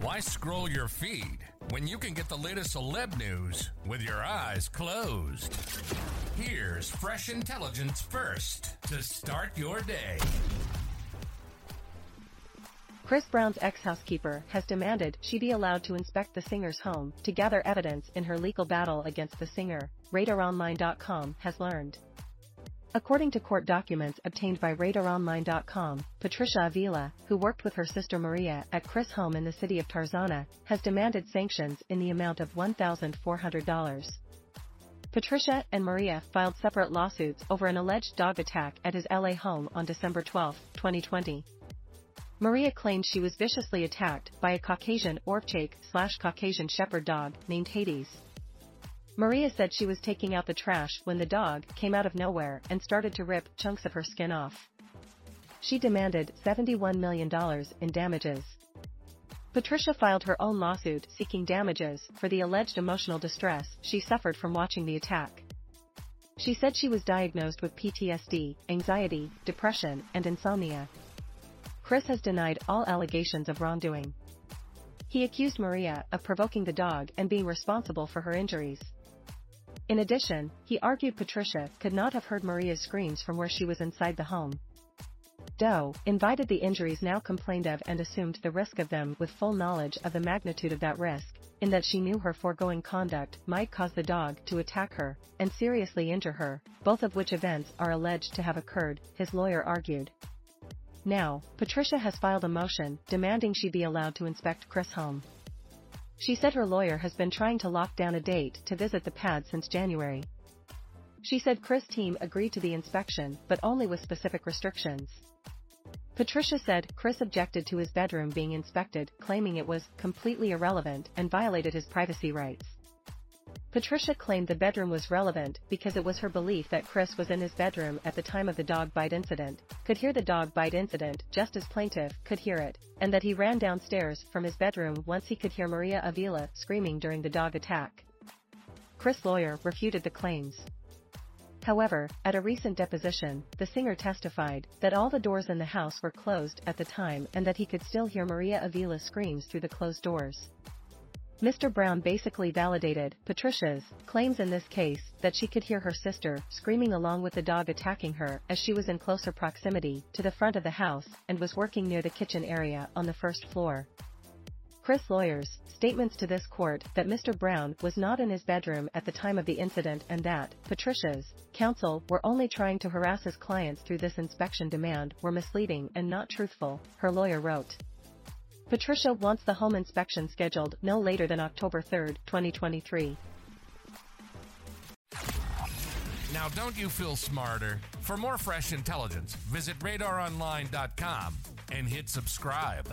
Why scroll your feed when you can get the latest celeb news with your eyes closed? Here's fresh intelligence first to start your day. Chris Brown's ex-housekeeper has demanded she be allowed to inspect the singer's home to gather evidence in her legal battle against the singer, RadarOnline.com has learned. According to court documents obtained by RadarOnline.com, Patricia Avila, who worked with her sister Maria at Chris' home in the city of Tarzana, has demanded sanctions in the amount of $1,400. Patricia and Maria filed separate lawsuits over an alleged dog attack at his LA home on December 12, 2020. Maria claimed she was viciously attacked by a Caucasian Orpchaik/Caucasian Shepherd dog named Hades. Maria said she was taking out the trash when the dog came out of nowhere and started to rip chunks of her skin off. She demanded $71 million in damages. Patricia filed her own lawsuit seeking damages for the alleged emotional distress she suffered from watching the attack. She said she was diagnosed with PTSD, anxiety, depression, and insomnia. Chris has denied all allegations of wrongdoing. He accused Maria of provoking the dog and being responsible for her injuries. In addition, he argued Patricia could not have heard Maria's screams from where she was inside the home. Doe invited the injuries now complained of and assumed the risk of them with full knowledge of the magnitude of that risk, in that she knew her foregoing conduct might cause the dog to attack her and seriously injure her, both of which events are alleged to have occurred, his lawyer argued. Now, Patricia has filed a motion demanding she be allowed to inspect Chris' home. She said her lawyer has been trying to lock down a date to visit the pad since January. She said Chris' team agreed to the inspection, but only with specific restrictions. Patricia said Chris objected to his bedroom being inspected, claiming it was completely irrelevant and violated his privacy rights. Patricia claimed the bedroom was relevant because it was her belief that Chris was in his bedroom at the time of the dog bite incident, could hear the dog bite incident just as plaintiff could hear it, and that he ran downstairs from his bedroom once he could hear Maria Avila screaming during the dog attack. Chris' lawyer refuted the claims. However, at a recent deposition, the singer testified that all the doors in the house were closed at the time and that he could still hear Maria Avila's screams through the closed doors. Mr. Brown basically validated Patricia's claims in this case that she could hear her sister screaming along with the dog attacking her as she was in closer proximity to the front of the house and was working near the kitchen area on the first floor. Chris' lawyers' statements to this court that Mr. Brown was not in his bedroom at the time of the incident and that Patricia's counsel were only trying to harass his clients through this inspection demand were misleading and not truthful, her lawyer wrote. Patricia wants the home inspection scheduled no later than October 3, 2023. Now, don't you feel smarter? For more fresh intelligence, visit RadarOnline.com and hit subscribe.